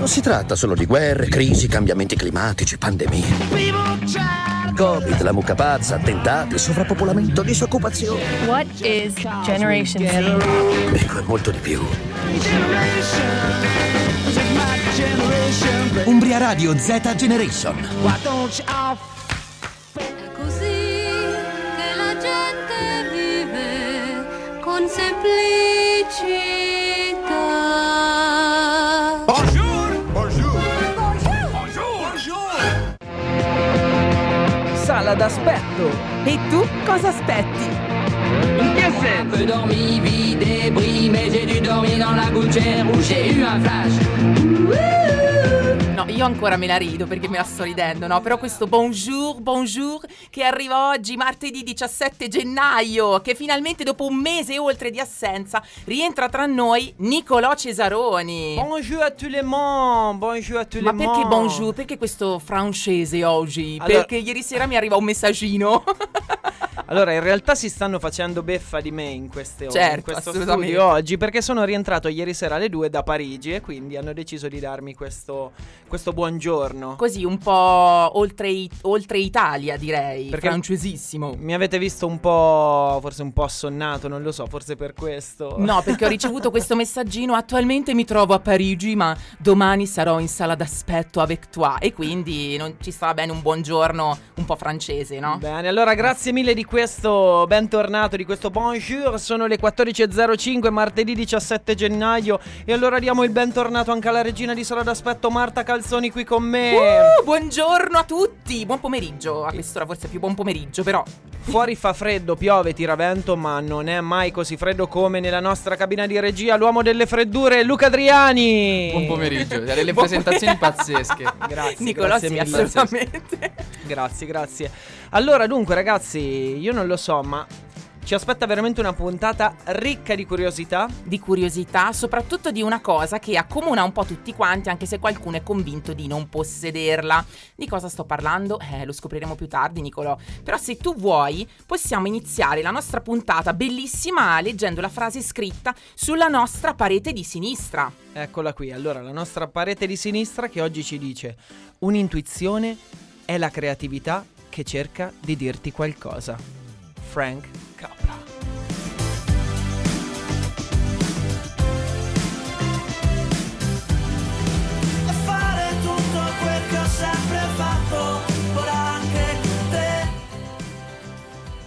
Non si tratta solo di guerre, crisi, cambiamenti climatici, pandemie. Covid, la mucca pazza, attentati, sovrappopolamento, disoccupazione. What is Generation Z? Ecco, è molto di più. Umbria Radio ZGeneration. È così che la gente vive con semplicità. Bonjour! Bonjour! Bonjour! Bonjour! Sala d'aspetto. E tu cosa aspetti? In che senso? J'ai dormi, vi débris, mais j'ai dû dormir dans la gouttière où j'ai eu un flash. No, io ancora me la rido perché me la sto ridendo, no? Però questo bonjour, bonjour che arriva oggi, martedì 17 gennaio, che finalmente dopo un mese e oltre di assenza rientra tra noi Nicolò Cesaroni. Bonjour à tout le monde, bonjour à tout le monde. Ma perché bonjour? Perché questo francese oggi? Allora... Perché ieri sera mi arriva un messaggino. Allora, in realtà si stanno facendo beffa di me in queste ore, certo, in questo studio oggi, perché sono rientrato ieri sera alle 2 da Parigi e quindi hanno deciso di darmi questo buongiorno. Così, un po' oltre Italia, direi, perché francesissimo. Mi avete visto un po', forse un po' assonnato, non lo so, forse per questo. No, perché ho ricevuto questo messaggino, attualmente mi trovo a Parigi, ma domani sarò in sala d'aspetto avec toi, e quindi non ci stava bene un buongiorno un po' francese, no? Bene, allora grazie mille di questo, bentornato, di questo bonjour. Sono le 14.05, martedì 17 gennaio. E allora diamo il bentornato anche alla regina di Sala d'Aspetto, Marta Calzoni, qui con me. Buongiorno a tutti, buon pomeriggio. A quest'ora forse è più buon pomeriggio, però fuori fa freddo, piove, tira vento, ma non è mai così freddo come nella nostra cabina di regia. L'uomo delle freddure, Luca Adriani. Buon pomeriggio, delle presentazioni pazzesche. Grazie Nicolò, grazie, sì, assolutamente. Grazie. Allora, dunque ragazzi, io non lo so, ma ci aspetta veramente una puntata ricca di curiosità. Di curiosità, soprattutto di una cosa che accomuna un po' tutti quanti, anche se qualcuno è convinto di non possederla. Di cosa sto parlando? Lo scopriremo più tardi, Nicolò. Però se tu vuoi, possiamo iniziare la nostra puntata bellissima leggendo la frase scritta sulla nostra parete di sinistra. Eccola qui, allora, la nostra parete di sinistra che oggi ci dice: un'intuizione è la creatività che cerca di dirti qualcosa. Frank Capra. Fare tutto quel che ho sempre fatto, ora anche te.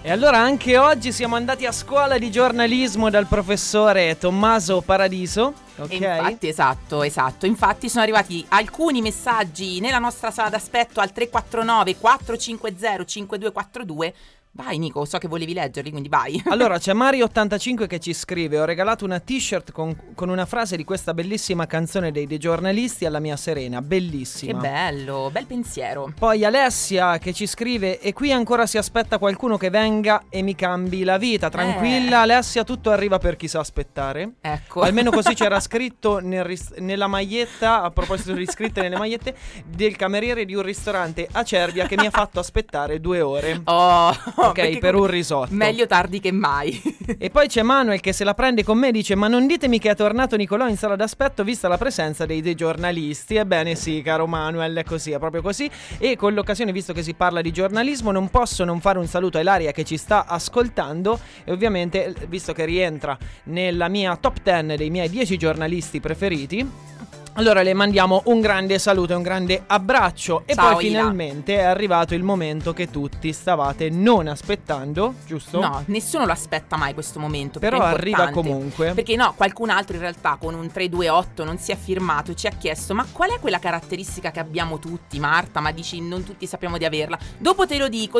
E allora anche oggi siamo andati a scuola di giornalismo dal professore Tommaso Paradiso. Okay. Infatti, esatto. Infatti sono arrivati alcuni messaggi nella nostra sala d'aspetto al 349 450 5242. Vai Nico, so che volevi leggerli, quindi vai. Allora c'è Mario85 che ci scrive: ho regalato una t-shirt con una frase di questa bellissima canzone dei giornalisti alla mia Serena, bellissima. Che bello, bel pensiero. Poi Alexia che ci scrive: e qui ancora si aspetta qualcuno che venga e mi cambi la vita. Tranquilla Alexia, tutto arriva per chi sa aspettare. Ecco. Almeno così c'era scritto nella maglietta, a proposito di scritte nelle magliette, del cameriere di un ristorante a Cervia che mi ha fatto aspettare 2 ore. Oh. Ok, per un risotto. Meglio tardi che mai. E poi c'è Manuel che se la prende con me e dice: ma non ditemi che è tornato Nicolò in sala d'aspetto vista la presenza dei giornalisti. Ebbene sì, caro Manuel, è così, è proprio così. E con l'occasione, visto che si parla di giornalismo, non posso non fare un saluto a Elaria che ci sta ascoltando. E ovviamente, visto che rientra nella mia top 10 dei miei 10 giornalisti preferiti, allora le mandiamo un grande saluto e un grande abbraccio. E ciao, poi Ila. Finalmente è arrivato il momento che tutti stavate non aspettando, giusto? No, nessuno lo aspetta mai questo momento. Però arriva comunque. Perché no, qualcun altro in realtà con un 328 non si è firmato e ci ha chiesto: ma qual è quella caratteristica che abbiamo tutti, Marta? Ma dici, non tutti sappiamo di averla. Dopo te lo dico,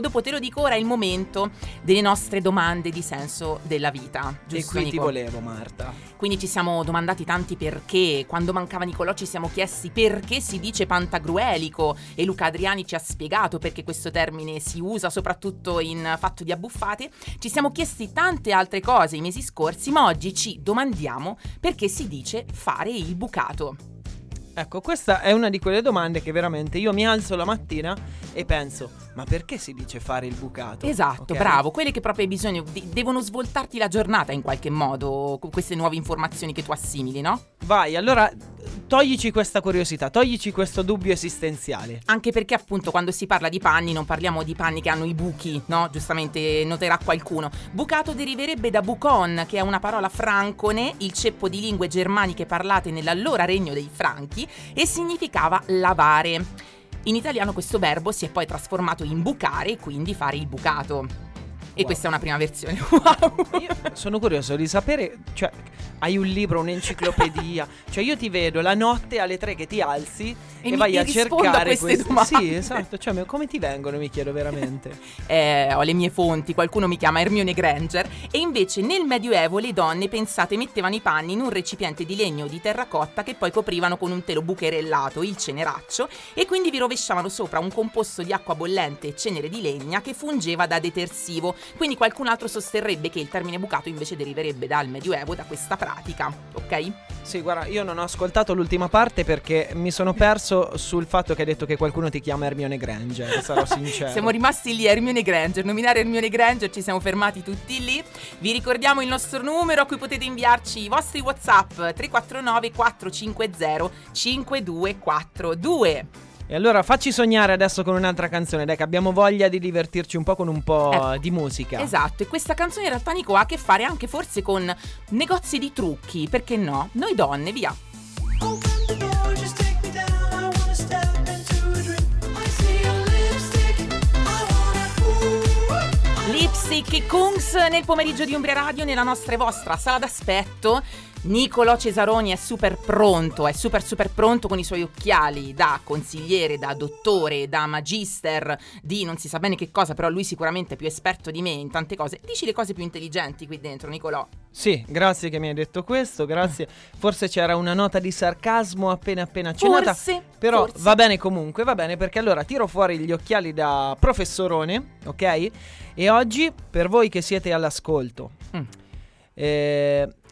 ora è il momento delle nostre domande di senso della vita, giusto? E qui Nico? Ti volevo, Marta. Quindi ci siamo domandati tanti perché, quando mancava Nicolò ci siamo chiesti perché si dice pantagruelico e Luca Adriani ci ha spiegato perché questo termine si usa soprattutto in fatto di abbuffate. Ci siamo chiesti tante altre cose i mesi scorsi, ma oggi ci domandiamo perché si dice fare il bucato. Ecco, questa è una di quelle domande che veramente io mi alzo la mattina e penso: ma perché si dice fare il bucato? Esatto, okay? Bravo, quelle che proprio hai bisogno, devono svoltarti la giornata in qualche modo, con queste nuove informazioni che tu assimili, no? Vai, allora... toglici questa curiosità, toglici questo dubbio esistenziale. Anche perché appunto quando si parla di panni non parliamo di panni che hanno i buchi, no? Giustamente noterà qualcuno. Bucato deriverebbe da bucon, che è una parola francone, il ceppo di lingue germaniche parlate nell'allora regno dei Franchi, e significava lavare. In italiano questo verbo si è poi trasformato in bucare e quindi fare il bucato. E wow, questa è una prima versione. Wow. Io sono curioso di sapere, cioè, hai un libro, un'enciclopedia, cioè io ti vedo la notte alle 3 che ti alzi e vai a cercare queste domande. Sì, esatto, cioè come ti vengono, mi chiedo veramente. Ho le mie fonti, qualcuno mi chiama Hermione Granger. E invece nel Medioevo le donne, pensate, mettevano i panni in un recipiente di legno o di terracotta che poi coprivano con un telo bucherellato, il ceneraccio, e quindi vi rovesciavano sopra un composto di acqua bollente e cenere di legna che fungeva da detersivo. Quindi qualcun altro sosterrebbe che il termine bucato invece deriverebbe dal Medioevo, da questa pratica, ok? Sì, guarda, io non ho ascoltato l'ultima parte perché mi sono perso sul fatto che hai detto che qualcuno ti chiama Hermione Granger, sarò sincero. Siamo rimasti lì, Hermione Granger, nominare Hermione Granger, ci siamo fermati tutti lì. Vi ricordiamo il nostro numero a cui potete inviarci i vostri WhatsApp, 349 450 5242. E allora facci sognare adesso con un'altra canzone, dai, che abbiamo voglia di divertirci un po' con un po' di musica. Esatto, e questa canzone in realtà, Nico, ha a che fare anche forse con negozi di trucchi, perché no? Noi donne, via! Lipstick Kungs nel pomeriggio di Umbria Radio, nella nostra e vostra sala d'aspetto. Nicolò Cesaroni è super pronto con i suoi occhiali da consigliere, da dottore, da magister di non si sa bene che cosa, però lui sicuramente è più esperto di me in tante cose. Dici le cose più intelligenti qui dentro, Nicolò. Sì, grazie che mi hai detto questo, grazie. Forse c'era una nota di sarcasmo appena accennata. Forse. Va bene perché allora tiro fuori gli occhiali da professorone, ok? E oggi per voi che siete all'ascolto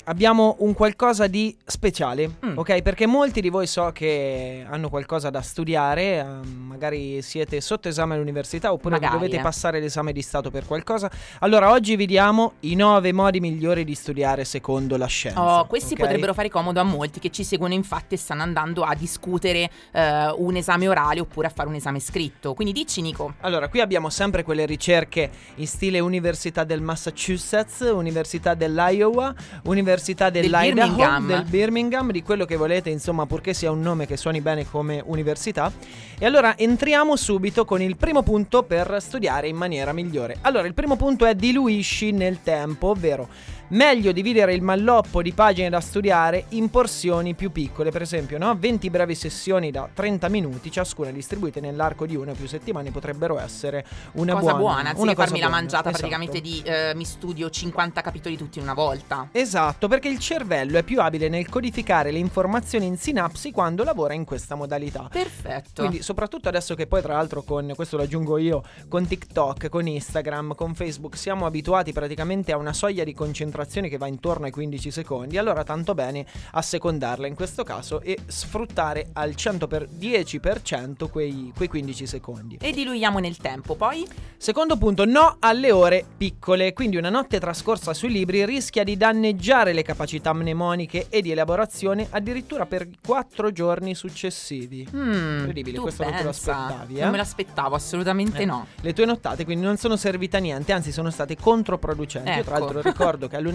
abbiamo un qualcosa di speciale, ok? Perché molti di voi so che hanno qualcosa da studiare, magari siete sotto esame all'università oppure dovete passare l'esame di Stato per qualcosa. Allora oggi vi diamo i 9 modi migliori di studiare secondo la scienza. Questi potrebbero fare comodo a molti che ci seguono infatti e stanno andando a discutere un esame orale oppure a fare un esame scritto. Quindi dici, Nico. Allora qui abbiamo sempre quelle ricerche in stile Università del Massachusetts, Università dell'Iowa, Università dell'Idaho, del Birmingham, di quello che volete, insomma, purché sia un nome che suoni bene come università. E allora entriamo subito con il primo punto per studiare in maniera migliore. Allora, il primo punto è diluisci nel tempo, ovvero meglio dividere il malloppo di pagine da studiare in porzioni più piccole, per esempio, no? 20 brevi sessioni da 30 minuti ciascuna distribuite nell'arco di una o più settimane potrebbero essere una cosa buona, anziché farmi la mangiata, esatto, praticamente di mi studio 50 capitoli tutti in una volta. Esatto, perché il cervello è più abile nel codificare le informazioni in sinapsi quando lavora in questa modalità. Perfetto. Quindi soprattutto adesso che poi tra l'altro con, questo lo aggiungo io, con TikTok, con Instagram, con Facebook siamo abituati praticamente a una soglia di concentrazione che va intorno ai 15 secondi, allora tanto bene assecondarla in questo caso e sfruttare al 10% quei 15 secondi. E diluiamo nel tempo poi? Secondo punto, no alle ore piccole, quindi una notte trascorsa sui libri rischia di danneggiare le capacità mnemoniche e di elaborazione addirittura per 4 giorni successivi. Incredibile, questo pensa. Non te lo aspettavi, eh? Non me l'aspettavo, assolutamente no. Le tue nottate quindi non sono servite a niente, anzi sono state controproducenti. Ecco. Io tra l'altro ricordo che all'università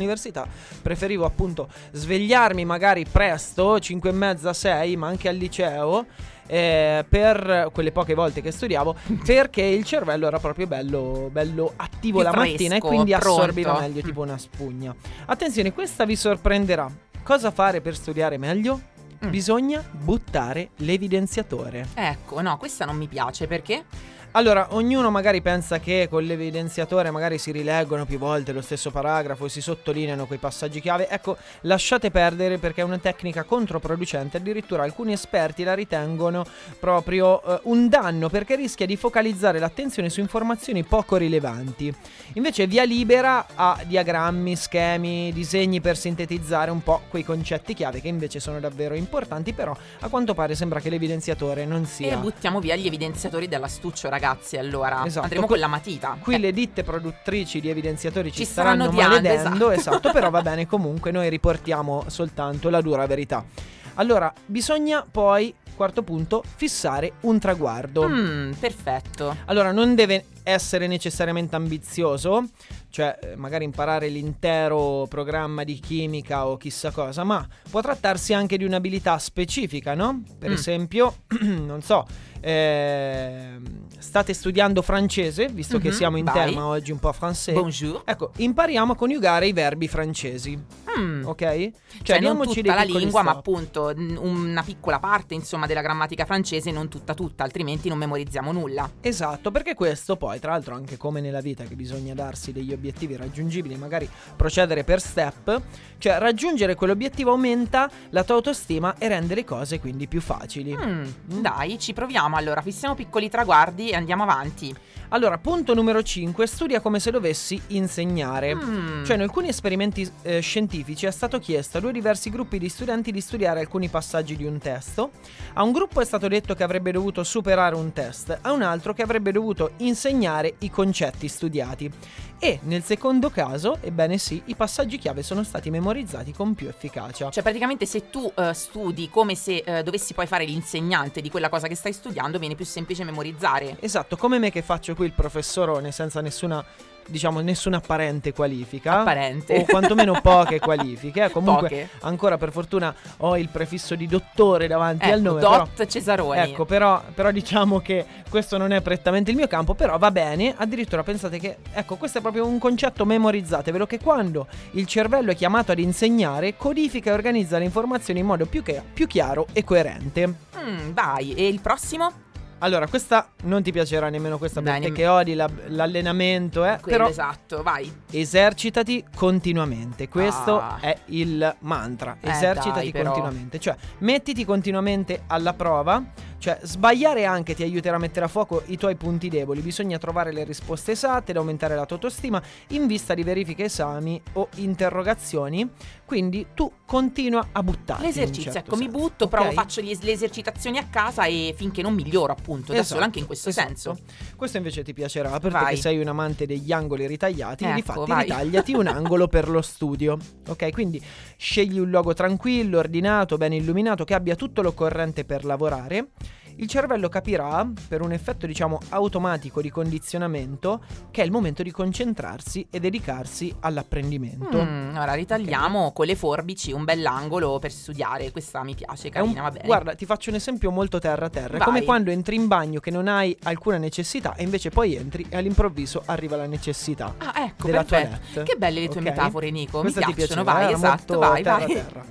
preferivo appunto svegliarmi magari presto, 5:30, 6, ma anche al liceo, per quelle poche volte che studiavo, perché il cervello era proprio bello attivo la mattina e quindi assorbiva meglio, tipo una spugna. Attenzione, questa vi sorprenderà. Cosa fare per studiare meglio? Bisogna buttare l'evidenziatore. Ecco, no, questa non mi piace, perché? Allora, ognuno magari pensa che con l'evidenziatore magari si rileggono più volte lo stesso paragrafo e si sottolineano quei passaggi chiave. Ecco, lasciate perdere perché è una tecnica controproducente, addirittura alcuni esperti la ritengono proprio un danno perché rischia di focalizzare l'attenzione su informazioni poco rilevanti. Invece via libera a diagrammi, schemi, disegni per sintetizzare un po' quei concetti chiave che invece sono davvero importanti, però a quanto pare sembra che l'evidenziatore non sia. E buttiamo via gli evidenziatori dall'astuccio, ragazzi, allora esatto. Andremo con la matita. Qui le ditte produttrici di evidenziatori ci staranno maledendo, esatto. Però va bene, comunque noi riportiamo soltanto la dura verità. Allora, bisogna poi, quarto punto, fissare un traguardo. Perfetto. Allora, non deve essere necessariamente ambizioso, cioè magari imparare l'intero programma di chimica o chissà cosa, ma può trattarsi anche di un'abilità specifica, no? Per esempio, non so, state studiando francese, visto che siamo in tema oggi un po' français. Bonjour. Ecco, impariamo a coniugare i verbi francesi. Ok? Cioè non tutta la lingua, ma appunto una piccola parte, insomma, della grammatica francese, non tutta, altrimenti non memorizziamo nulla. Esatto, perché questo poi, tra l'altro, anche come nella vita, che bisogna darsi degli obiettivi raggiungibili, magari procedere per step, cioè raggiungere quell'obiettivo aumenta la tua autostima e rende le cose quindi più facili. Dai, ci proviamo allora, fissiamo piccoli traguardi e andiamo avanti. Allora, punto numero 5, studia come se dovessi insegnare. Cioè, in alcuni esperimenti scientifici è stato chiesto a due diversi gruppi di studenti di studiare alcuni passaggi di un testo. A un gruppo è stato detto che avrebbe dovuto superare un test, a un altro che avrebbe dovuto insegnare i concetti studiati. E nel secondo caso, ebbene sì, i passaggi chiave sono stati memorizzati con più efficacia. Cioè praticamente se tu studi come se dovessi poi fare l'insegnante di quella cosa che stai studiando, viene più semplice memorizzare. Esatto, come me che faccio qui il professorone senza nessuna, diciamo, nessuna apparente qualifica. Apparente. O quantomeno poche qualifiche. Comunque poche. Ancora per fortuna ho il prefisso di dottore davanti al nome. Dott però, Cesaroni. Ecco, però diciamo che questo non è prettamente il mio campo, però va bene. Addirittura pensate che, ecco, questo è proprio un concetto, memorizzatevelo, che quando il cervello è chiamato ad insegnare, codifica e organizza le informazioni in modo più chiaro e coerente. Vai, e il prossimo? Allora, questa non ti piacerà nemmeno questa, perché che odi l'allenamento, quello, però esatto, vai. Esercitati continuamente. Questo è il mantra. Esercitati continuamente, cioè mettiti continuamente alla prova. Cioè, sbagliare anche ti aiuterà a mettere a fuoco i tuoi punti deboli. Bisogna trovare le risposte esatte ed aumentare la tua autostima in vista di verifiche, esami o interrogazioni. Quindi tu continua a buttarti. L'esercizio, ecco, mi butto, okay, provo, faccio le esercitazioni a casa e finché non miglioro, appunto, da solo, anche in questo senso. Questo invece ti piacerà, perché sei un amante degli angoli ritagliati, e difatti ritagliati un angolo per lo studio. Ok, quindi scegli un luogo tranquillo, ordinato, ben illuminato, che abbia tutto l'occorrente per lavorare. Il cervello capirà, per un effetto, diciamo, automatico di condizionamento, che è il momento di concentrarsi e dedicarsi all'apprendimento. Ora ritagliamo con le forbici un bell'angolo per studiare. Questa mi piace, carina, va bene. Guarda, ti faccio un esempio molto terra-terra. È come quando entri in bagno che non hai alcuna necessità, e invece poi entri e all'improvviso arriva la necessità. Ah, ecco, della toilette. Che belle le tue metafore, Nico. Questa mi piacciono, vai, esatto, vai, terra-terra.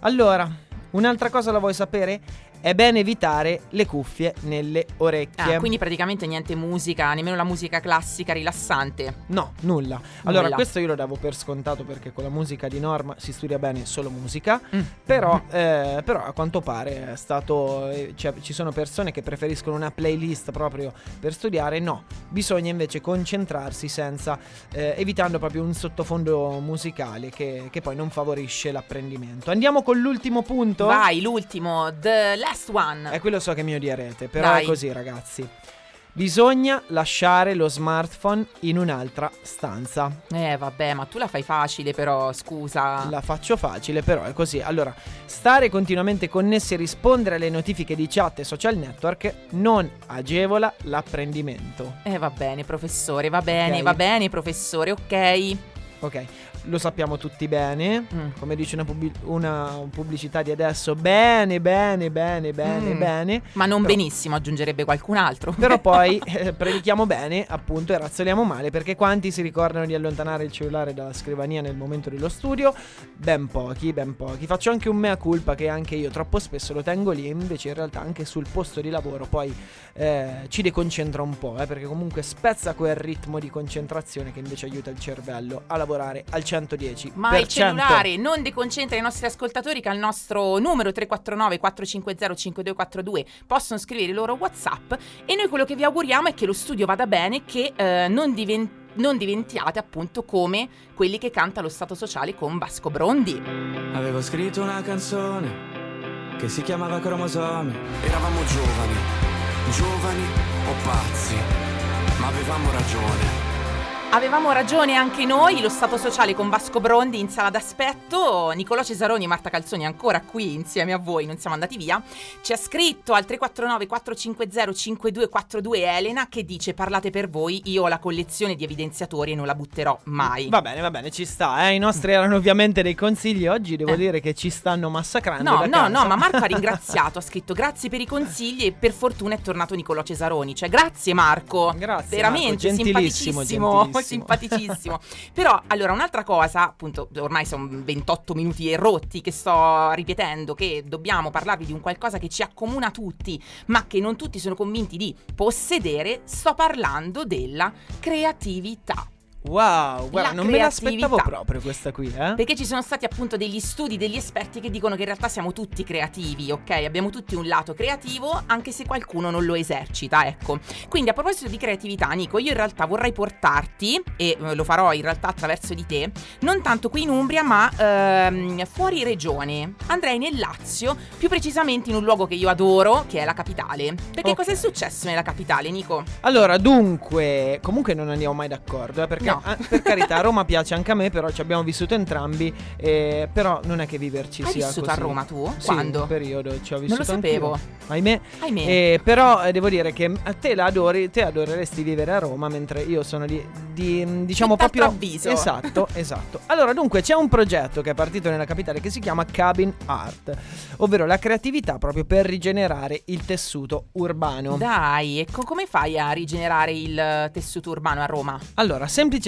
Allora, un'altra cosa la vuoi sapere? È bene evitare le cuffie nelle orecchie. Quindi praticamente niente musica, nemmeno la musica classica rilassante. No, nulla. Allora, questo io lo davo per scontato, perché con la musica di norma si studia bene solo musica. Però a quanto pare è stato, cioè, ci sono persone che preferiscono una playlist proprio per studiare. No, bisogna invece concentrarsi senza, evitando proprio un sottofondo musicale che poi non favorisce l'apprendimento. Andiamo con l'ultimo punto. Vai, l'ultimo, last one. E quello so che mi odierete, però è così, ragazzi. Bisogna lasciare lo smartphone in un'altra stanza. Vabbè, ma tu la fai facile però, scusa. La faccio facile, però è così. Allora, stare continuamente connessi e rispondere alle notifiche di chat e social network non agevola l'apprendimento. Va bene, professore, va bene, va bene, professore, ok. Lo sappiamo tutti bene, come dice una pubblicità di adesso, bene. Ma non però, benissimo, aggiungerebbe qualcun altro. Però poi predichiamo bene, appunto, e razzoliamo male, perché quanti si ricordano di allontanare il cellulare dalla scrivania nel momento dello studio? Ben pochi. Faccio anche un mea culpa, che anche io troppo spesso lo tengo lì, invece in realtà anche sul posto di lavoro poi ci deconcentra un po', perché comunque spezza quel ritmo di concentrazione che invece aiuta il cervello a lavorare al 110%. Ma il cellulare non deconcentra i nostri ascoltatori, che al nostro numero 349-450-5242 possono scrivere i loro WhatsApp, e noi quello che vi auguriamo è che lo studio vada bene, che non diventiate appunto come quelli che canta lo Stato Sociale con Vasco Brondi. Avevo scritto una canzone che si chiamava Cromosomi. Eravamo giovani o pazzi, ma avevamo ragione. Avevamo ragione anche noi, lo Stato Sociale con Vasco Brondi in sala d'aspetto. Nicolò Cesaroni e Marta Calzoni ancora qui insieme a voi, non siamo andati via. Ci ha scritto al 349-450-5242 Elena che dice: parlate per voi, io ho la collezione di evidenziatori e non la butterò mai. Va bene, ci sta, eh? I nostri erano ovviamente dei consigli, oggi devo dire che ci stanno massacrando. No, ma Marco ha ringraziato, ha scritto grazie per i consigli e per fortuna è tornato Nicolò Cesaroni. Cioè grazie Marco, grazie, veramente Marco, simpaticissimo. Simpaticissimo. Però allora un'altra cosa, appunto, ormai sono 28 minuti e rotti che sto ripetendo che dobbiamo parlarvi di un qualcosa che ci accomuna tutti ma che non tutti sono convinti di possedere. Sto parlando della creatività. Wow, guarda, non me l'aspettavo proprio questa qui, eh? Perché ci sono stati appunto degli studi, degli esperti che dicono che in realtà siamo tutti creativi, ok? Abbiamo tutti un lato creativo, anche se qualcuno non lo esercita, ecco. Quindi a proposito di creatività, Nico, io in realtà vorrei portarti, e lo farò in realtà attraverso di te, non tanto qui in Umbria ma fuori regione. Andrei nel Lazio, più precisamente in un luogo che io adoro, che è la capitale. Perché okay, cosa è successo nella capitale, Nico? Allora, dunque, comunque non andiamo mai d'accordo, perché no. Per carità, Roma piace anche a me, però ci abbiamo vissuto entrambi, però non è che viverci hai sia vissuto così. A Roma tu? Quando? Sì, un periodo ci ho vissuto. Non lo sapevo anch'io. Ahimè. Però devo dire che te la adori, te adoreresti vivere a Roma, mentre io sono di diciamo proprio avviso. Esatto. Allora dunque c'è un progetto che è partito nella capitale che si chiama Cabin Art, ovvero la creatività proprio per rigenerare il tessuto urbano. Dai, ecco, come fai a rigenerare il tessuto urbano a Roma? Allora, semplice,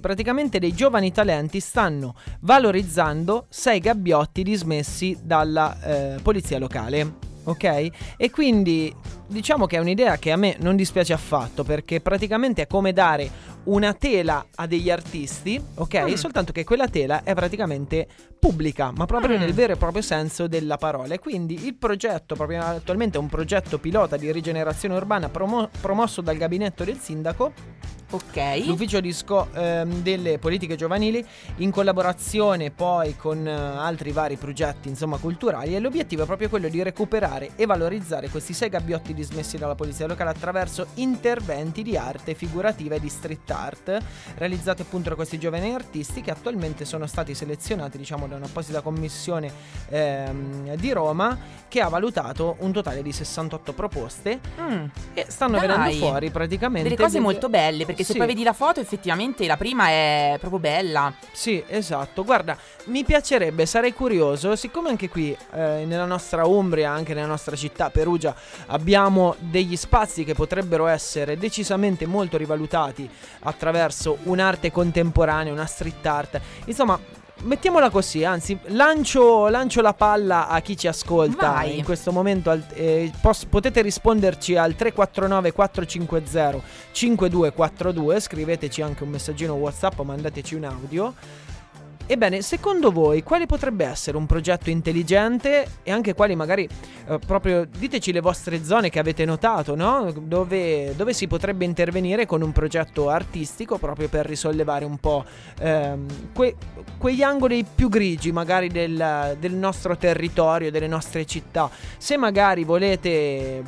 praticamente dei giovani talenti stanno valorizzando 6 gabbiotti dismessi dalla polizia locale. Ok? E quindi diciamo che è un'idea che a me non dispiace affatto, perché praticamente è come dare una tela a degli artisti, ok? Soltanto che quella tela è praticamente pubblica, ma proprio nel vero e proprio senso della parola. E quindi il progetto, proprio attualmente è un progetto pilota di rigenerazione urbana promosso dal gabinetto del sindaco, ok, l'ufficio delle politiche giovanili, in collaborazione poi con altri vari progetti, insomma, culturali. E l'obiettivo è proprio quello di recuperare e valorizzare questi 6 gabbiotti dismessi dalla polizia locale attraverso interventi di arte figurativa e di street art realizzati appunto da questi giovani artisti, che attualmente sono stati selezionati, diciamo, da un'apposita commissione di Roma, che ha valutato un totale di 68 proposte e stanno venendo fuori praticamente delle cose molto belle, perché se poi vedi la foto effettivamente la prima è proprio bella. Sì, esatto. Guarda, mi piacerebbe, sarei curioso, siccome anche qui nella nostra Umbria, anche nella nostra città Perugia, abbiamo degli spazi che potrebbero essere decisamente molto rivalutati attraverso un'arte contemporanea, una street art, insomma. Mettiamola così, anzi lancio la palla a chi ci ascolta. Vai. In questo momento potete risponderci al 349-450-5242, scriveteci anche un messaggino WhatsApp o mandateci un audio. Ebbene, secondo voi quale potrebbe essere un progetto intelligente, e anche quali magari proprio diteci le vostre zone che avete notato, no? Dove si potrebbe intervenire con un progetto artistico proprio per risollevare un po' quegli angoli più grigi magari del nostro territorio, delle nostre città. Se magari volete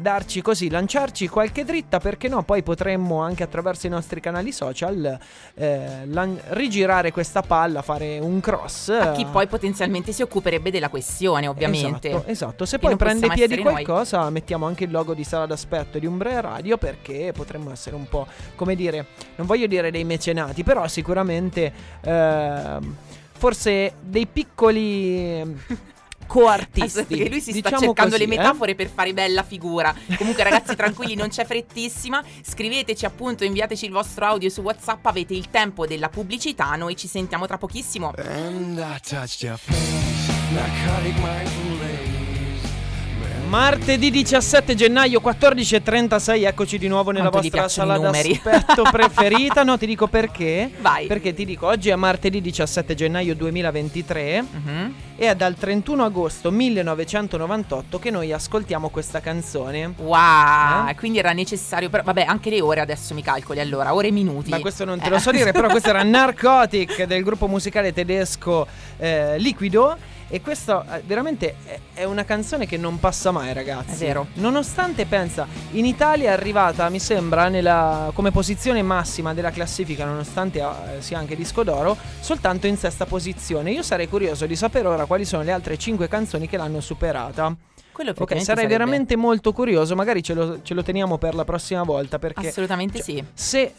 darci così, lanciarci qualche dritta, perché no? Poi potremmo anche attraverso i nostri canali social rigirare questa palla, fare un cross a chi poi potenzialmente si occuperebbe della questione, ovviamente. Esatto. Se poi prende piedi qualcosa noi mettiamo anche il logo di Sala d'Aspetto di Umbria Radio, perché potremmo essere un po', come dire, non voglio dire dei mecenati, però sicuramente forse dei piccoli coartisti. Perché lui si sta cercando così, le metafore per fare bella figura. Comunque ragazzi, tranquilli, non c'è frettissima. Scriveteci appunto, inviateci il vostro audio su WhatsApp, avete il tempo della pubblicità, noi ci sentiamo tra pochissimo. Martedì 17 gennaio 14:36, eccoci di nuovo nella vostra sala d'aspetto preferita. No, ti dico perché. Vai. Perché ti dico, oggi è martedì 17 gennaio 2023 e è dal 31 agosto 1998 che noi ascoltiamo questa canzone. Wow, quindi era necessario, però, vabbè, anche le ore adesso mi calcoli, allora, ore e minuti. Ma questo non te lo so dire, però questo era Narcotic del gruppo musicale tedesco Liquido. E questa veramente è una canzone che non passa mai, ragazzi. È vero. Nonostante, pensa, in Italia è arrivata, mi sembra, come posizione massima della classifica, nonostante sia anche disco d'oro, soltanto in sesta posizione. Io sarei curioso di sapere ora quali sono le altre 5 canzoni che l'hanno superata. Ok, sarei veramente molto curioso. Magari ce lo teniamo per la prossima volta, perché assolutamente sì. Se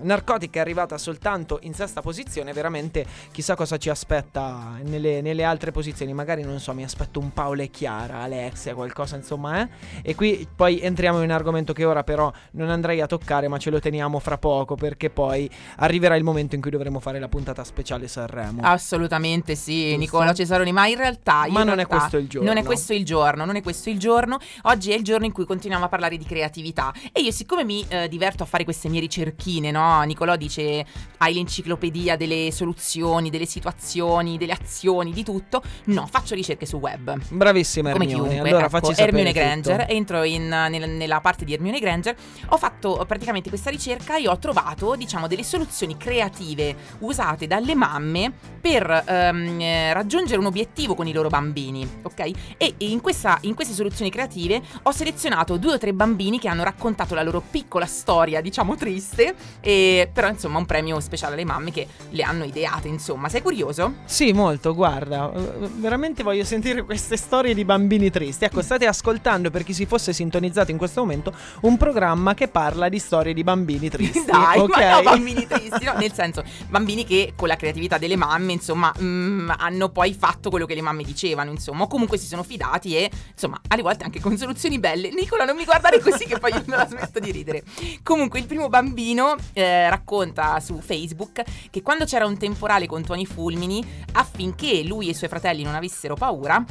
Narcotic è arrivata soltanto in sesta posizione, veramente chissà cosa ci aspetta nelle altre posizioni. Magari, non so, mi aspetto un Paola e Chiara, Alexia, qualcosa, insomma, eh? E qui poi entriamo in un argomento che ora però non andrei a toccare, ma ce lo teniamo fra poco, perché poi arriverà il momento in cui dovremo fare la puntata speciale Sanremo. Assolutamente sì. Giusto? Nicolò Cesaroni. Ma in realtà non è questo il giorno. Non è questo il giorno. Oggi è il giorno in cui continuiamo a parlare di creatività. E io, siccome mi diverto a fare queste mie ricerchine, no? Nicolò dice: hai l'enciclopedia delle soluzioni, delle situazioni, delle azioni, di tutto. No, faccio ricerche su web. Bravissima, Hermione. Come chiunque. Allora, ecco, facci Hermione Granger. Tutto. Entro nella parte di Hermione Granger. Ho fatto praticamente questa ricerca e ho trovato, diciamo, delle soluzioni creative usate dalle mamme per raggiungere un obiettivo con i loro bambini. Ok? E in queste soluzioni creative ho selezionato 2 o 3 bambini che hanno raccontato la loro piccola storia, diciamo triste, però insomma un premio speciale alle mamme che le hanno ideate, insomma. Sei curioso? Sì, molto, guarda, veramente voglio sentire queste storie di bambini tristi. Ecco, state ascoltando, per chi si fosse sintonizzato in questo momento, un programma che parla di storie di bambini tristi. Dai, okay? Ma no, bambini tristi, no? Nel senso, bambini che con la creatività delle mamme, insomma, hanno poi fatto quello che le mamme dicevano, insomma, o comunque si sono fidati. E insomma, alle volte anche con soluzioni belle. Nicola, non mi guardare così che poi io non la smetto di ridere. Comunque, il primo bambino racconta su Facebook che quando c'era un temporale con tuoni fulmini, affinché lui e i suoi fratelli non avessero paura,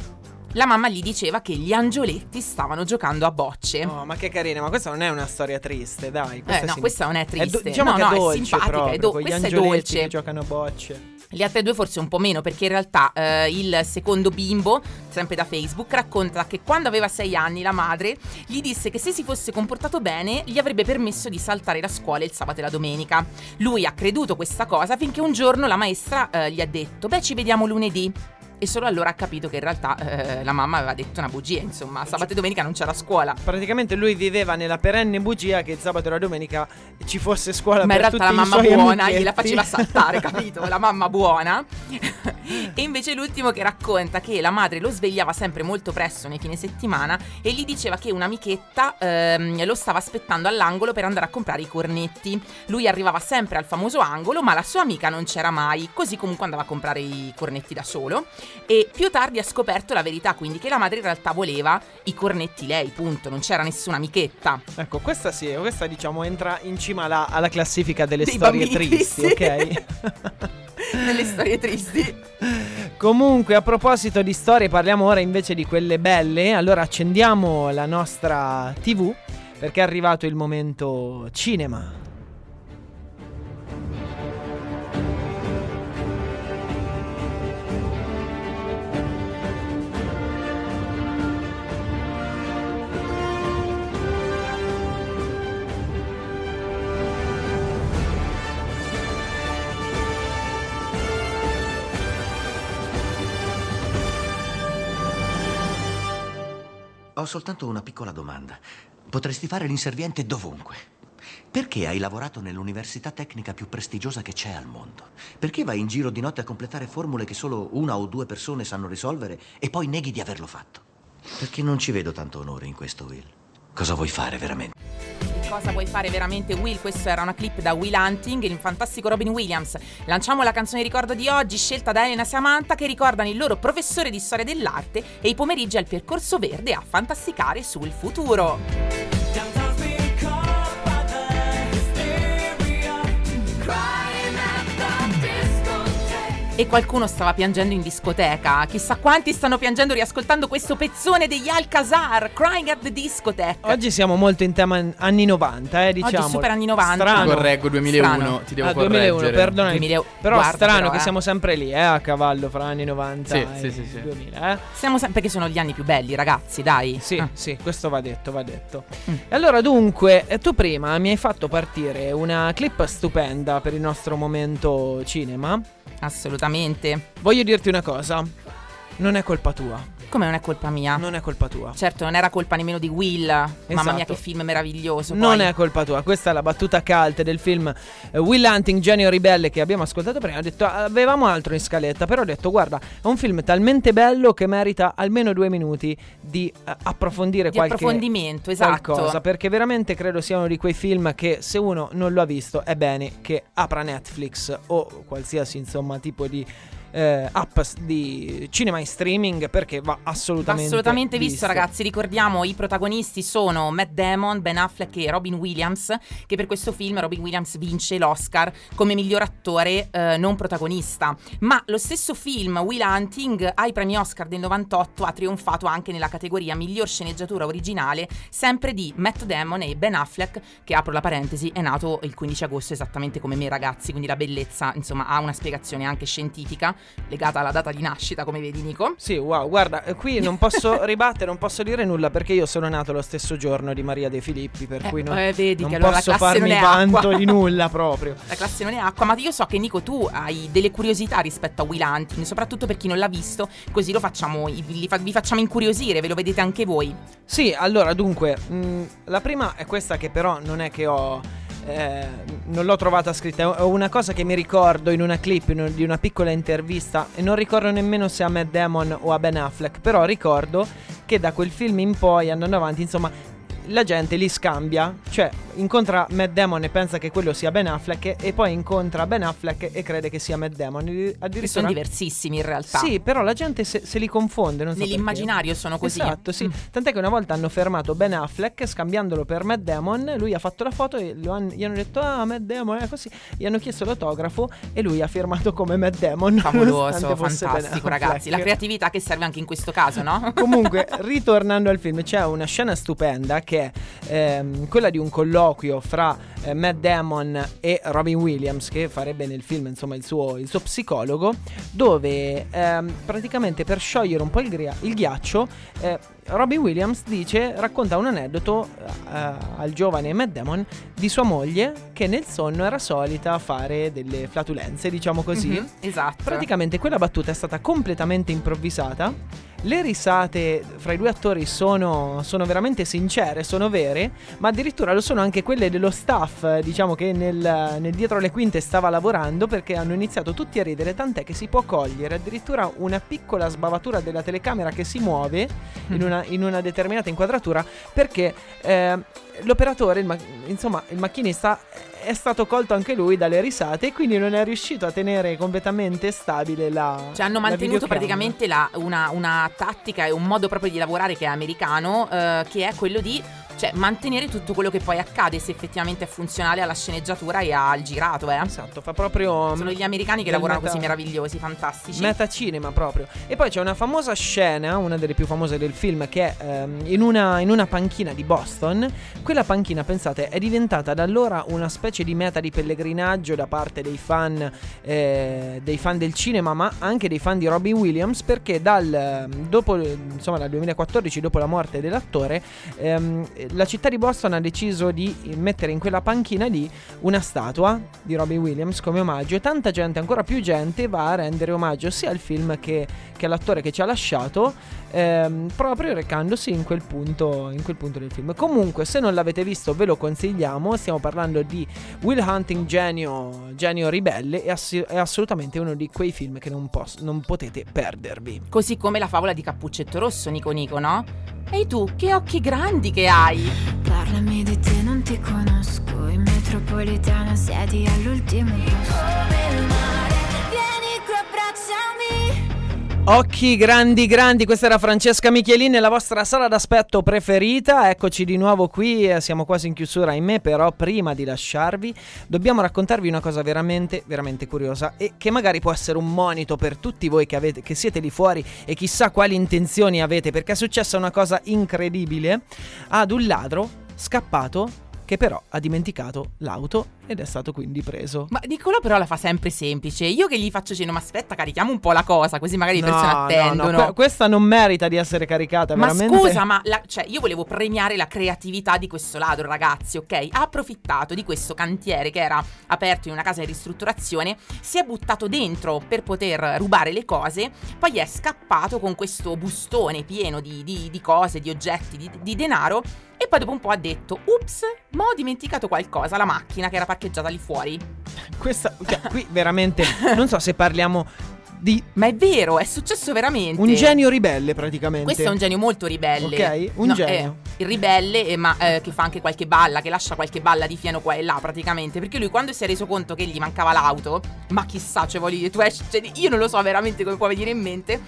la mamma gli diceva che gli angioletti stavano giocando a bocce. Oh, ma che carina, ma questa non è una storia triste, dai. Questa non è triste. È simpatica, proprio, questa è dolce. Che giocano a bocce. Le altre 2 forse un po' meno, perché in realtà il secondo bimbo, sempre da Facebook, racconta che quando aveva 6 anni la madre gli disse che se si fosse comportato bene gli avrebbe permesso di saltare la scuola il sabato e la domenica. Lui ha creduto questa cosa finché un giorno la maestra gli ha detto: beh, ci vediamo lunedì. E solo allora ha capito che in realtà la mamma aveva detto una bugia, insomma, sabato e domenica non c'era scuola. Praticamente lui viveva nella perenne bugia che il sabato e la domenica ci fosse scuola. Ma in realtà la mamma buona gliela faceva saltare, capito? La mamma buona. E invece l'ultimo, che racconta che la madre lo svegliava sempre molto presto nei fine settimana e gli diceva che un'amichetta lo stava aspettando all'angolo per andare a comprare i cornetti. Lui arrivava sempre al famoso angolo, ma la sua amica non c'era mai, così comunque andava a comprare i cornetti da solo. E più tardi ha scoperto la verità, quindi, che la madre in realtà voleva i cornetti lei, punto. Non c'era nessuna amichetta. Ecco, questa sì, questa diciamo entra in cima alla classifica delle storie tristi, ok? Delle storie tristi. Comunque, a proposito di storie, parliamo ora invece di quelle belle. Allora accendiamo la nostra TV, perché è arrivato il momento cinema. Ho soltanto una piccola domanda. Potresti fare l'inserviente dovunque. Perché hai lavorato nell'università tecnica più prestigiosa che c'è al mondo? Perché vai in giro di notte a completare formule che solo 1 o 2 persone sanno risolvere e poi neghi di averlo fatto? Perché non ci vedo tanto onore in questo, Will. Cosa vuoi fare veramente? Cosa vuoi fare veramente, Will? Questa era una clip da Will Hunting, il fantastico Robin Williams. Lanciamo la canzone ricordo di oggi, scelta da Elena Samantha, che ricordano il loro professore di storia dell'arte e i pomeriggi al percorso verde a fantasticare sul futuro. E qualcuno stava piangendo in discoteca. Chissà quanti stanno piangendo riascoltando questo pezzone degli Alcazar, Crying at the Discotheque. Oggi siamo molto in tema anni 90, diciamo. Oggi super anni 90. Strano. Correggo, 2001, strano. Ti devo correggere. 2001, perdonami. Però guarda, strano che siamo sempre lì, a cavallo fra anni 90 e 2000, Siamo sempre, perché sono gli anni più belli, ragazzi, dai. Sì, sì, questo va detto. E allora, dunque, tu prima mi hai fatto partire una clip stupenda per il nostro momento cinema. Assolutamente. Voglio dirti una cosa. Non è colpa tua. Come non è colpa mia? Non è colpa tua. Certo, non era colpa nemmeno di Will. Esatto. Mamma mia, che film meraviglioso. Non è colpa tua. Questa è la battuta cult del film Will Hunting, Genio Ribelle, che abbiamo ascoltato prima. Ho detto, avevamo altro in scaletta, però ho detto, guarda, è un film talmente bello che merita almeno 2 minuti di approfondire di approfondimento, esatto. Qualcosa, perché veramente credo sia uno di quei film che se uno non lo ha visto è bene che apra Netflix o qualsiasi, insomma, tipo di app di cinema in streaming, perché va assolutamente visto. Ragazzi, ricordiamo, i protagonisti sono Matt Damon, Ben Affleck e Robin Williams, che per questo film Robin Williams vince l'Oscar come miglior attore non protagonista. Ma lo stesso film Will Hunting ai premi Oscar del 98 ha trionfato anche nella categoria miglior sceneggiatura originale, sempre di Matt Damon e Ben Affleck, che, apro la parentesi, è nato il 15 agosto esattamente come me, ragazzi, quindi la bellezza, insomma, ha una spiegazione anche scientifica legata alla data di nascita, come vedi, Nico. Sì, wow, guarda, qui non posso ribattere, non posso dire nulla, perché io sono nato lo stesso giorno di Maria De Filippi, per cui vedi non che allora posso farmi vanto di nulla proprio. La classe non è acqua, ma io so che, Nico, tu hai delle curiosità rispetto a Will Hunting, soprattutto per chi non l'ha visto, così lo facciamo, vi facciamo incuriosire, ve lo vedete anche voi. Sì, allora, dunque, la prima è questa, che però non è che ho... non l'ho trovata scritta, è una cosa che mi ricordo in una clip di una piccola intervista, e non ricordo nemmeno se a Matt Damon o a Ben Affleck, però ricordo che da quel film in poi, andando avanti, insomma, la gente li scambia, cioè incontra Matt Damon e pensa che quello sia Ben Affleck, e poi incontra Ben Affleck e crede che sia Matt Damon. Addirittura sono diversissimi in realtà. Sì, però la gente se li confonde, non so. Nell'immaginario perché sono così. Esatto, sì. Tant'è che una volta hanno fermato Ben Affleck scambiandolo per Matt Damon, lui ha fatto la foto e gli hanno detto Matt Damon è così, gli hanno chiesto l'autografo e lui ha firmato come Matt Damon. Favoloso, fantastico, ragazzi, la creatività che serve anche in questo caso, no? Comunque, ritornando al film, c'è una scena stupenda che è quella di un colloquio fra Matt Damon e Robin Williams, che farebbe nel film, insomma, il suo psicologo, dove praticamente, per sciogliere un po' il ghiaccio, Robin Williams racconta un aneddoto al giovane Matt Damon di sua moglie, che nel sonno era solita fare delle flatulenze, diciamo così. Mm-hmm, esatto. Praticamente quella battuta è stata completamente improvvisata. Le risate fra i due attori sono veramente sincere, sono vere, ma addirittura lo sono anche quelle dello staff, diciamo, che nel dietro le quinte stava lavorando, perché hanno iniziato tutti a ridere, tant'è che si può cogliere addirittura una piccola sbavatura della telecamera che si muove in una determinata inquadratura, perché l'operatore, il macchinista, è stato colto anche lui dalle risate, e quindi non è riuscito a tenere completamente stabile la... Cioè, hanno mantenuto praticamente una tattica e un modo proprio di lavorare che è americano, che è quello di, cioè, mantenere tutto quello che poi accade, se effettivamente è funzionale alla sceneggiatura e al girato, eh. Esatto, fa proprio... Sono gli americani che lavorano così, meravigliosi, fantastici. Metacinema proprio. E poi c'è una famosa scena, una delle più famose del film, che è in una panchina di Boston. Quella panchina, pensate, è diventata da allora una specie di meta di pellegrinaggio da parte dei fan del cinema, ma anche dei fan di Robin Williams, perché dal 2014, dopo la morte dell'attore, la città di Boston ha deciso di mettere in quella panchina lì una statua di Robin Williams come omaggio, e tanta gente, ancora più gente, va a rendere omaggio sia al film che all'attore che ci ha lasciato, proprio recandosi in quel punto del film. Comunque, se non l'avete visto, ve lo consigliamo. Stiamo parlando di Will Hunting, Genio Ribelle, è assolutamente uno di quei film che non potete perdervi. Così come la favola di Cappuccetto Rosso, Nico, no? Ehi tu, che occhi grandi che hai! Parlami di te, non ti conosco. In metropolitana siedi all'ultimo posto. Come il mare, vieni qua, abbracciami. Occhi grandi grandi, questa era Francesca Michelin nella vostra sala d'aspetto preferita. Eccoci di nuovo qui, siamo quasi in chiusura, ahimè, però prima di lasciarvi dobbiamo raccontarvi una cosa veramente, veramente curiosa, e che magari può essere un monito per tutti voi che siete lì fuori e chissà quali intenzioni avete, perché è successa una cosa incredibile ad un ladro scappato che però ha dimenticato l'auto ed è stato quindi preso. Ma Nicolò però la fa sempre semplice. Io che gli faccio cenno, ma aspetta, carichiamo un po' la cosa, così magari le persone attendono. No, questa non merita di essere caricata, ma veramente. Ma scusa, ma cioè, io volevo premiare la creatività di questo ladro, ragazzi, ok? Ha approfittato di questo cantiere che era aperto in una casa di ristrutturazione, si è buttato dentro per poter rubare le cose, poi è scappato con questo bustone pieno di cose, di oggetti, di denaro, e poi dopo un po' ha detto ups, ma ho dimenticato qualcosa, la macchina che era parcheggiata lì fuori. Questa, cioè, qui veramente non so se parliamo di... Ma è vero, è successo veramente. Un genio ribelle, praticamente. Questo è un genio molto ribelle. Ok, un genio ribelle, ma che fa anche qualche balla, che lascia qualche balla di fieno qua e là, praticamente. Perché lui, quando si è reso conto che gli mancava l'auto, ma chissà, cioè, voglio dire, io non lo so veramente come può venire in mente,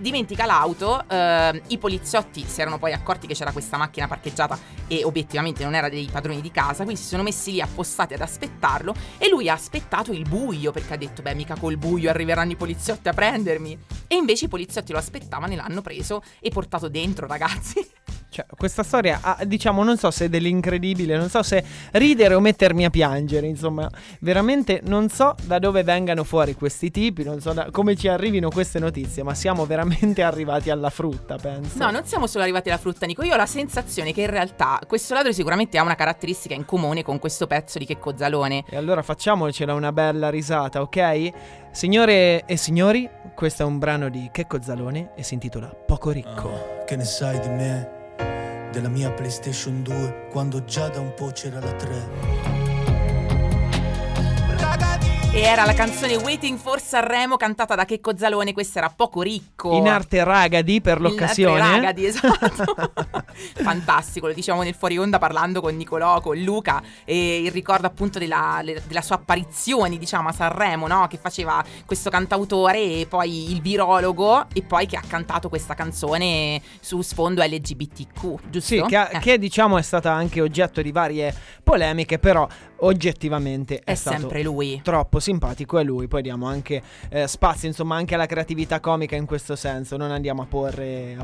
dimentica l'auto. I poliziotti si erano poi accorti che c'era questa macchina parcheggiata e obiettivamente non era dei padroni di casa, quindi si sono messi lì appostati ad aspettarlo, e lui ha aspettato il buio, perché ha detto beh, mica col buio arriveranno i poliziotti a prendermi, e invece i poliziotti lo aspettavano e l'hanno preso e portato dentro, ragazzi. Cioè, questa storia ha, diciamo, non so se dell'incredibile, non so se ridere o mettermi a piangere, insomma, veramente non so da dove vengano fuori questi tipi, non so come ci arrivino queste notizie, ma siamo veramente arrivati alla frutta, penso. No, non siamo solo arrivati alla frutta, Nico, io ho la sensazione che in realtà questo ladro sicuramente ha una caratteristica in comune con questo pezzo di Checco Zalone. E allora facciamocela una bella risata, ok? Signore e signori, questo è un brano di Checco Zalone e si intitola Poco Ricco. Che ne sai di me? Della mia PlayStation 2, quando già da un po' c'era la 3. E era la canzone Waiting for Sanremo, cantata da Checco Zalone. Questa era Poco Ricco, in arte Ragadi per l'occasione. In arte Ragadi, esatto. Fantastico, lo diciamo nel fuori onda parlando con Nicolò, con Luca, e il ricordo appunto della sua apparizione, diciamo, a Sanremo, no? Che faceva questo cantautore e poi il virologo, e poi che ha cantato questa canzone su sfondo LGBTQ, giusto? Sì, che diciamo è stata anche oggetto di varie polemiche, però oggettivamente è stato sempre lui. Troppo simpatico è lui. Poi diamo anche spazio, insomma, anche alla creatività comica in questo senso. Non andiamo a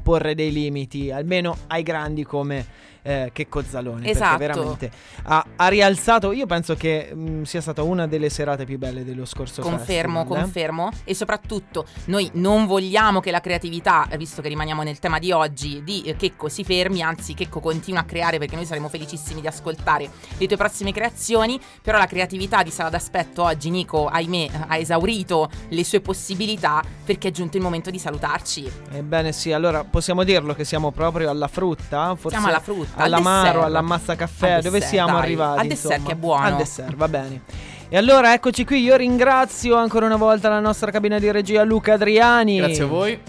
porre dei limiti, almeno ai grandi come Checco Zalone. Esatto. Perché veramente ha rialzato. Io penso che sia stata una delle serate più belle dello scorso festival. Confermo. E soprattutto noi non vogliamo che la creatività, visto che rimaniamo nel tema di oggi, di Checco si fermi. Anzi, Checco continua a creare, perché noi saremo felicissimi di ascoltare le tue prossime creazioni. Però la creatività di Sala d'aspetto oggi, Nico, ahimè, ha esaurito le sue possibilità, perché è giunto il momento di salutarci. Ebbene sì, allora possiamo dirlo che siamo proprio alla frutta, forse. Siamo alla frutta, all'amaro, all'ammazza caffè, dove siamo arrivati? Al dessert, insomma. Che è buono. Al dessert, va bene. E allora eccoci qui, io ringrazio ancora una volta la nostra cabina di regia, Luca Adriani. Grazie a voi.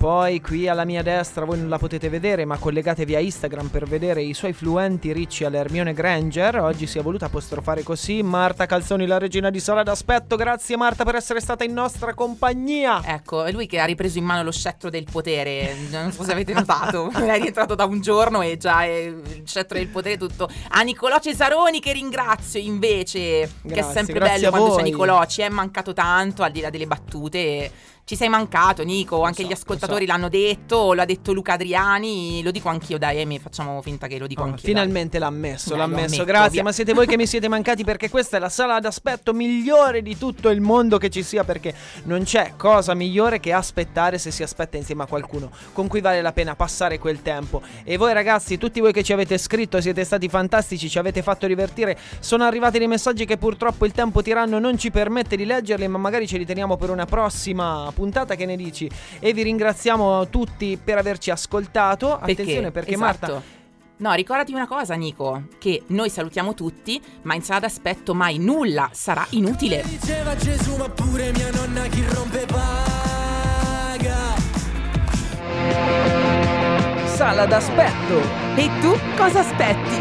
Poi qui alla mia destra, voi non la potete vedere, ma collegatevi a Instagram per vedere i suoi fluenti ricci alla Hermione Granger. Oggi si è voluta apostrofare così Marta Calzoni, la regina di Sala d'aspetto. Grazie Marta per essere stata in nostra compagnia. Ecco, è lui che ha ripreso in mano lo scettro del potere. Non so se avete notato, è rientrato da un giorno e già è il scettro del potere tutto. A Nicolò Cesaroni, che ringrazio invece, grazie, che è sempre bello quando c'è Nicolò. Ci è mancato tanto, al di là delle battute. Ci sei mancato, Nico, anche gli ascoltatori l'hanno detto, lo ha detto Luca Adriani, lo dico anch'io, dai, facciamo finta che lo dico anch'io. Finalmente dai. l'ha ammesso, grazie, via. Ma siete voi che mi siete mancati, perché questa è la sala d'aspetto migliore di tutto il mondo che ci sia, perché non c'è cosa migliore che aspettare, se si aspetta insieme a qualcuno con cui vale la pena passare quel tempo. E voi ragazzi, tutti voi che ci avete scritto, siete stati fantastici, ci avete fatto divertire, sono arrivati dei messaggi che purtroppo il tempo tiranno non ci permette di leggerli, ma magari ce li teniamo per una prossima puntata, che ne dici? E vi ringraziamo tutti per averci ascoltato. Attenzione, perché esatto. Marta, no, ricordati una cosa, Nico, che noi salutiamo tutti, ma in sala d'aspetto mai nulla sarà inutile. Come diceva Gesù, ma pure mia nonna chi rompe paga. Sala d'aspetto. E tu cosa aspetti?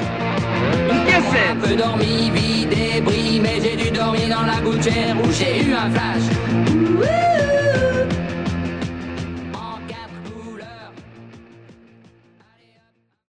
In che senso? Peu dormi, vie débris, mais j'ai dû dormir dans la gouttière où j'ai eu un flash.